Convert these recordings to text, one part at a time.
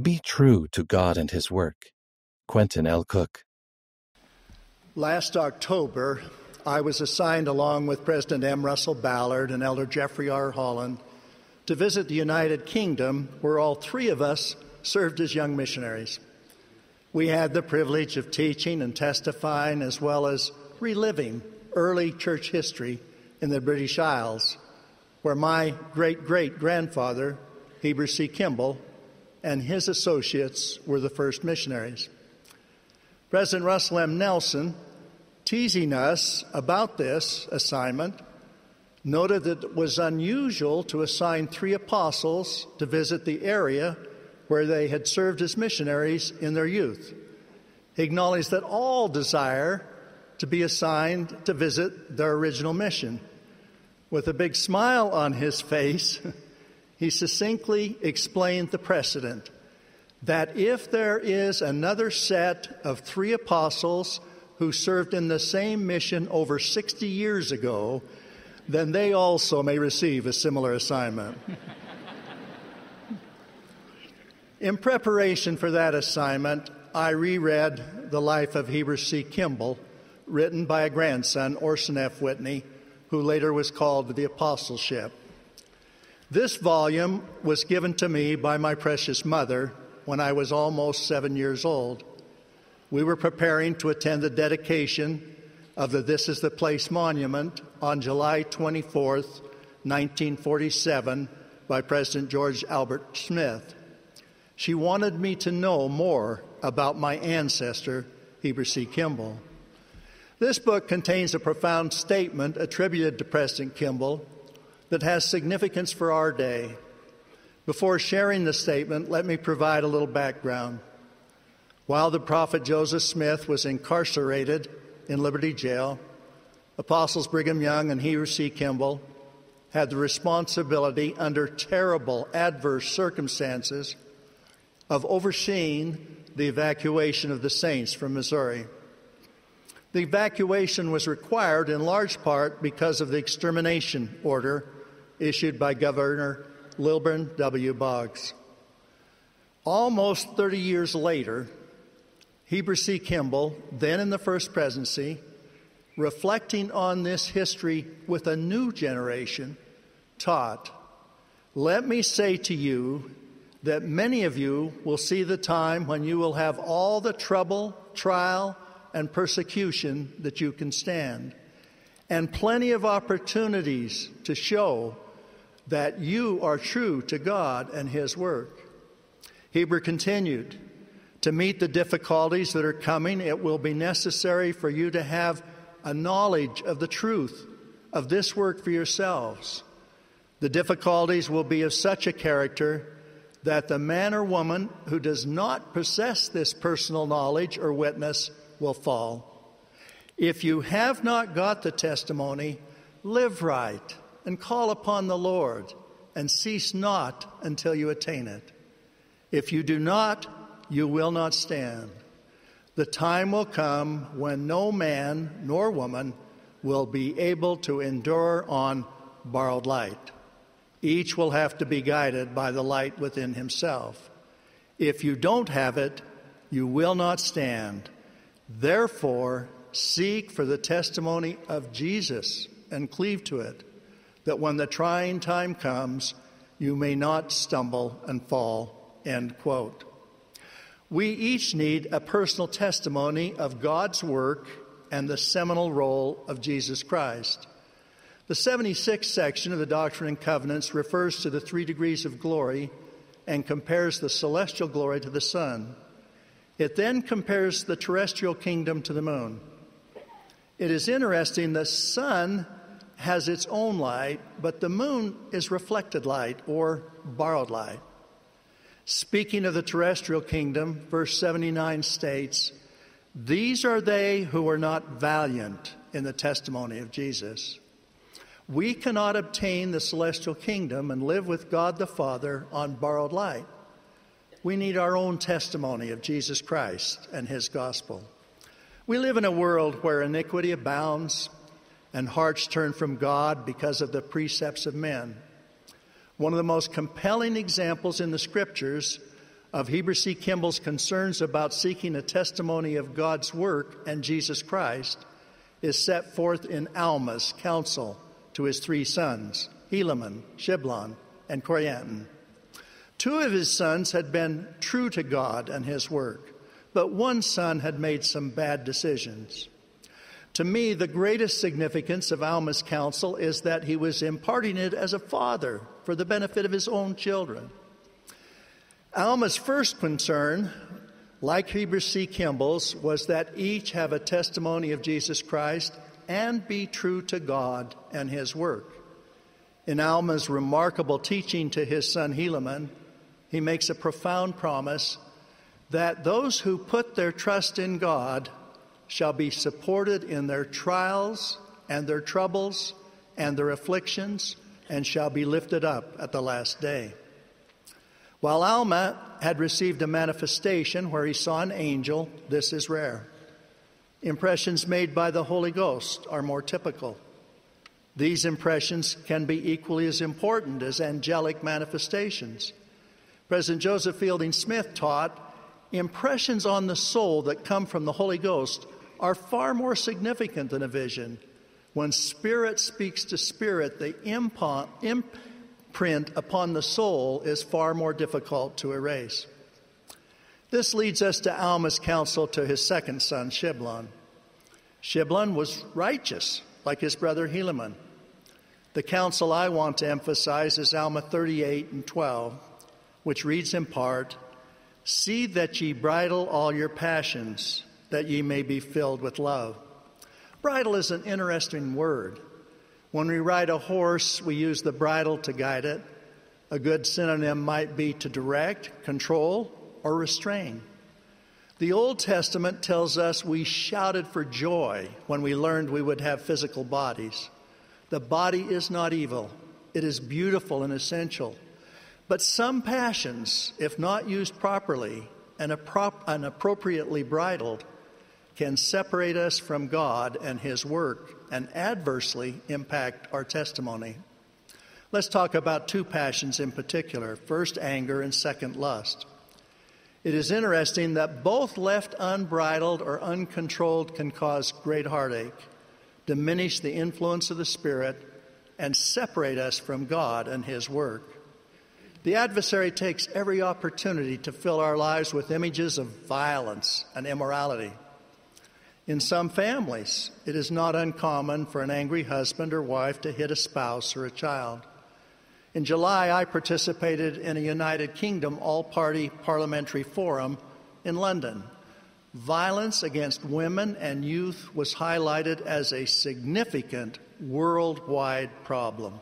Be true to God and his work. Quentin L. Cook. Last October, I was assigned, along with President M. Russell Ballard and Elder Jeffrey R. Holland, to visit the United Kingdom, where all three of us served as young missionaries. We had the privilege of teaching and testifying, as well as reliving early church history in the British Isles, where my great-great-grandfather, Heber C. Kimball, and his associates were the first missionaries. President Russell M. Nelson, teasing us about this assignment, noted that it was unusual to assign three apostles to visit the area where they had served as missionaries in their youth. He acknowledged that all desire to be assigned to visit their original mission. With a big smile on his face, he succinctly explained the precedent, that if there is another set of three apostles who served in the same mission over 60 years ago, then they also may receive a similar assignment. In preparation for that assignment, I reread the life of Heber C. Kimball, written by a grandson, Orson F. Whitney, who later was called to the apostleship. This volume was given to me by my precious mother when I was almost 7 years old. We were preparing to attend the dedication of the This Is the Place monument on July 24, 1947, by President George Albert Smith. She wanted me to know more about my ancestor, Heber C. Kimball. This book contains a profound statement attributed to President Kimball that has significance for our day. Before sharing the statement, let me provide a little background. While the prophet Joseph Smith was incarcerated in Liberty Jail, apostles Brigham Young and Heber C. Kimball had the responsibility, under terrible adverse circumstances, of overseeing the evacuation of the saints from Missouri. The evacuation was required in large part because of the extermination order issued by Governor Lilburn W. Boggs. Almost 30 years later, Heber C. Kimball, then in the First Presidency, reflecting on this history with a new generation, taught, "Let me say to you that many of you will see the time when you will have all the trouble, trial, and persecution that you can stand, and plenty of opportunities to show that you are true to God and his work." Heber continued, "To meet the difficulties that are coming, it will be necessary for you to have a knowledge of the truth of this work for yourselves. The difficulties will be of such a character that the man or woman who does not possess this personal knowledge or witness will fall. If you have not got the testimony, live right and call upon the Lord and cease not until you attain it. If you do not, you will not stand. The time will come when no man nor woman will be able to endure on borrowed light. Each will have to be guided by the light within himself. If you don't have it, you will not stand. Therefore, seek for the testimony of Jesus and cleave to it, that when the trying time comes, you may not stumble and fall." End quote. We each need a personal testimony of God's work and the seminal role of Jesus Christ. The 76th section of the Doctrine and Covenants refers to the 3 degrees of glory and compares the celestial glory to the sun. It then compares the terrestrial kingdom to the moon. It is interesting, the sun has its own light, but the moon is reflected light or borrowed light. Speaking of the terrestrial kingdom, verse 79 states, "These are they who are not valiant in the testimony of Jesus." We cannot obtain the celestial kingdom and live with God the Father on borrowed light. We need our own testimony of Jesus Christ and his gospel. We live in a world where iniquity abounds and hearts turn from God because of the precepts of men. One of the most compelling examples in the scriptures of Heber C. Kimball's concerns about seeking a testimony of God's work and Jesus Christ is set forth in Alma's counsel to his three sons, Helaman, Shiblon, and Corianton. Two of his sons had been true to God and his work, but one son had made some bad decisions. To me, the greatest significance of Alma's counsel is that he was imparting it as a father for the benefit of his own children. Alma's first concern, like Heber C. Kimball's, was that each have a testimony of Jesus Christ and be true to God and his work. In Alma's remarkable teaching to his son Helaman, he makes a profound promise that those who put their trust in God shall be supported in their trials and their troubles and their afflictions, and shall be lifted up at the last day. While Alma had received a manifestation where he saw an angel, this is rare. Impressions made by the Holy Ghost are more typical. These impressions can be equally as important as angelic manifestations. President Joseph Fielding Smith taught, impressions on the soul that come from the Holy Ghost are far more significant than a vision. When spirit speaks to spirit, the imprint upon the soul is far more difficult to erase. This leads us to Alma's counsel to his second son, Shiblon. Shiblon was righteous, like his brother Helaman. The counsel I want to emphasize is Alma 38:12, which reads in part, "See that ye bridle all your passions, that ye may be filled with love." Bridle is an interesting word. When we ride a horse, we use the bridle to guide it. A good synonym might be to direct, control, or restrain. The Old Testament tells us we shouted for joy when we learned we would have physical bodies. The body is not evil. It is beautiful and essential. But some passions, if not used properly and appropriately bridled, can separate us from God and his work and adversely impact our testimony. Let's talk about two passions in particular, first anger and second lust. It is interesting that both left unbridled or uncontrolled can cause great heartache, diminish the influence of the Spirit, and separate us from God and his work. The adversary takes every opportunity to fill our lives with images of violence and immorality. In some families, it is not uncommon for an angry husband or wife to hit a spouse or a child. In July, I participated in a United Kingdom all-party parliamentary forum in London. Violence against women and youth was highlighted as a significant worldwide problem.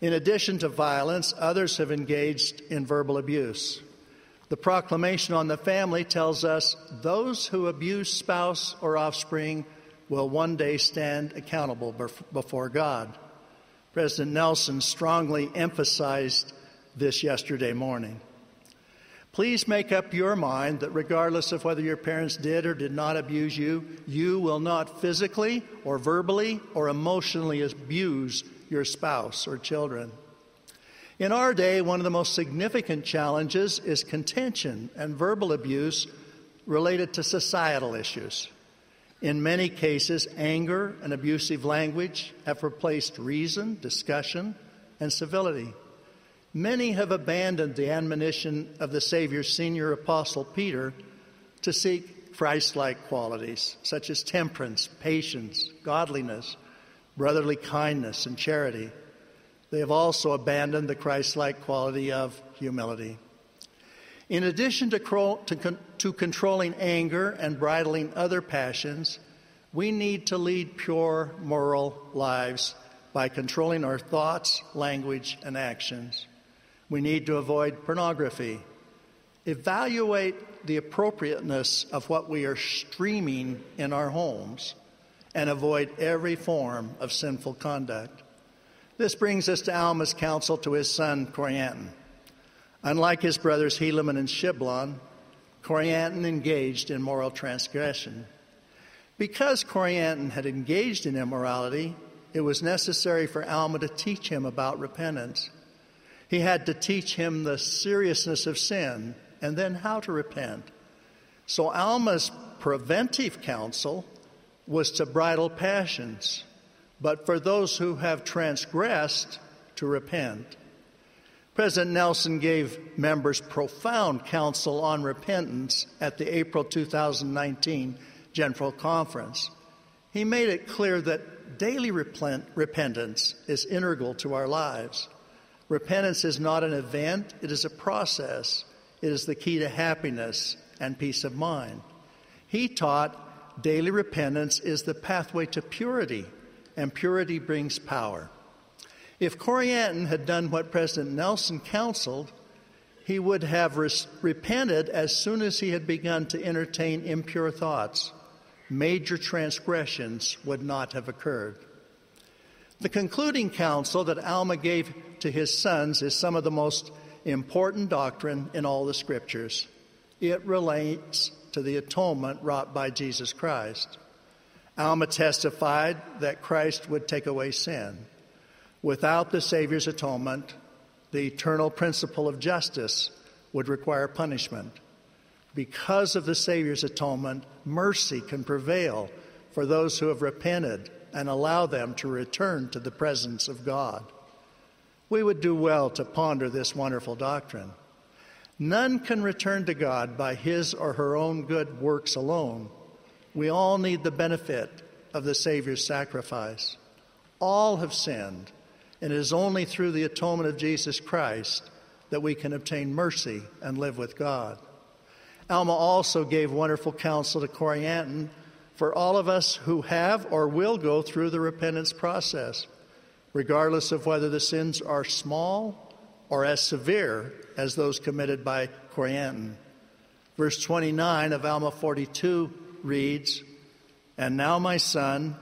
In addition to violence, others have engaged in verbal abuse. The proclamation on the family tells us those who abuse spouse or offspring will one day stand accountable before God. President Nelson strongly emphasized this yesterday morning. Please make up your mind that regardless of whether your parents did or did not abuse you, you will not physically or verbally or emotionally abuse your spouse or children. In our day, one of the most significant challenges is contention and verbal abuse related to societal issues. In many cases, anger and abusive language have replaced reason, discussion, and civility. Many have abandoned the admonition of the Savior's senior apostle Peter to seek Christ-like qualities such as temperance, patience, godliness, brotherly kindness, and charity. They have also abandoned the Christ-like quality of humility. In addition to controlling anger and bridling other passions, we need to lead pure moral lives by controlling our thoughts, language, and actions. We need to avoid pornography. Evaluate the appropriateness of what we are streaming in our homes, and avoid every form of sinful conduct. This brings us to Alma's counsel to his son, Corianton. Unlike his brothers Helaman and Shiblon, Corianton engaged in moral transgression. Because Corianton had engaged in immorality, it was necessary for Alma to teach him about repentance. He had to teach him the seriousness of sin and then how to repent. So Alma's preventive counsel was to bridle passions, but for those who have transgressed, to repent. President Nelson gave members profound counsel on repentance at the April 2019 General Conference. He made it clear that daily repentance is integral to our lives. Repentance is not an event, it is a process. It is the key to happiness and peace of mind. He taught daily repentance is the pathway to purity, and purity brings power. If Corianton had done what President Nelson counseled, he would have repented as soon as he had begun to entertain impure thoughts. Major transgressions would not have occurred. The concluding counsel that Alma gave to his sons is some of the most important doctrine in all the Scriptures. It relates to the atonement wrought by Jesus Christ. Alma testified that Christ would take away sin. Without the Savior's atonement, the eternal principle of justice would require punishment. Because of the Savior's atonement, mercy can prevail for those who have repented and allow them to return to the presence of God. We would do well to ponder this wonderful doctrine. None can return to God by his or her own good works alone. We all need the benefit of the Savior's sacrifice. All have sinned, and it is only through the atonement of Jesus Christ that we can obtain mercy and live with God. Alma also gave wonderful counsel to Corianton for all of us who have or will go through the repentance process, regardless of whether the sins are small or as severe as those committed by Corianton. Verse 29 of Alma 42 reads, "And now, my son,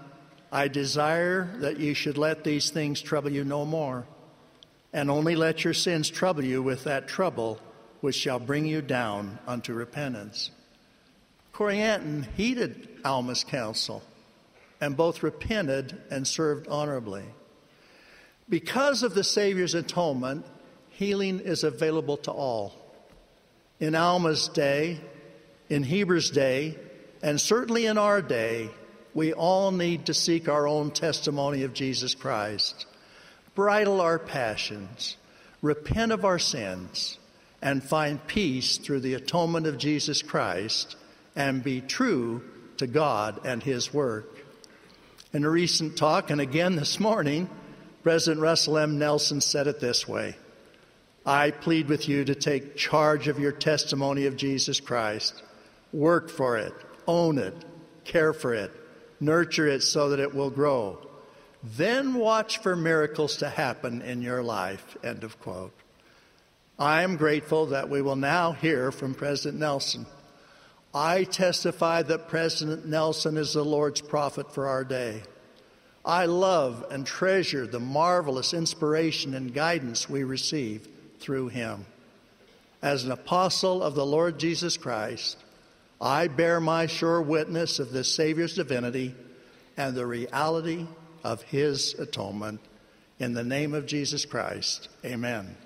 I desire that you should let these things trouble you no more, and only let your sins trouble you with that trouble which shall bring you down unto repentance." Corianton heeded Alma's counsel, and both repented and served honorably. Because of the Savior's atonement, healing is available to all. In Alma's day, in Heber's day, and certainly in our day, we all need to seek our own testimony of Jesus Christ, bridle our passions, repent of our sins, and find peace through the atonement of Jesus Christ, and be true to God and his work. In a recent talk, and again this morning, President Russell M. Nelson said it this way, "I plead with you to take charge of your testimony of Jesus Christ. Work for it, own it, care for it, nurture it so that it will grow. Then watch for miracles to happen in your life," end of quote. I am grateful that we will now hear from President Nelson. I testify that President Nelson is the Lord's prophet for our day. I love and treasure the marvelous inspiration and guidance we receive through him. As an apostle of the Lord Jesus Christ, I bear my sure witness of the Savior's divinity and the reality of his atonement. In the name of Jesus Christ, amen.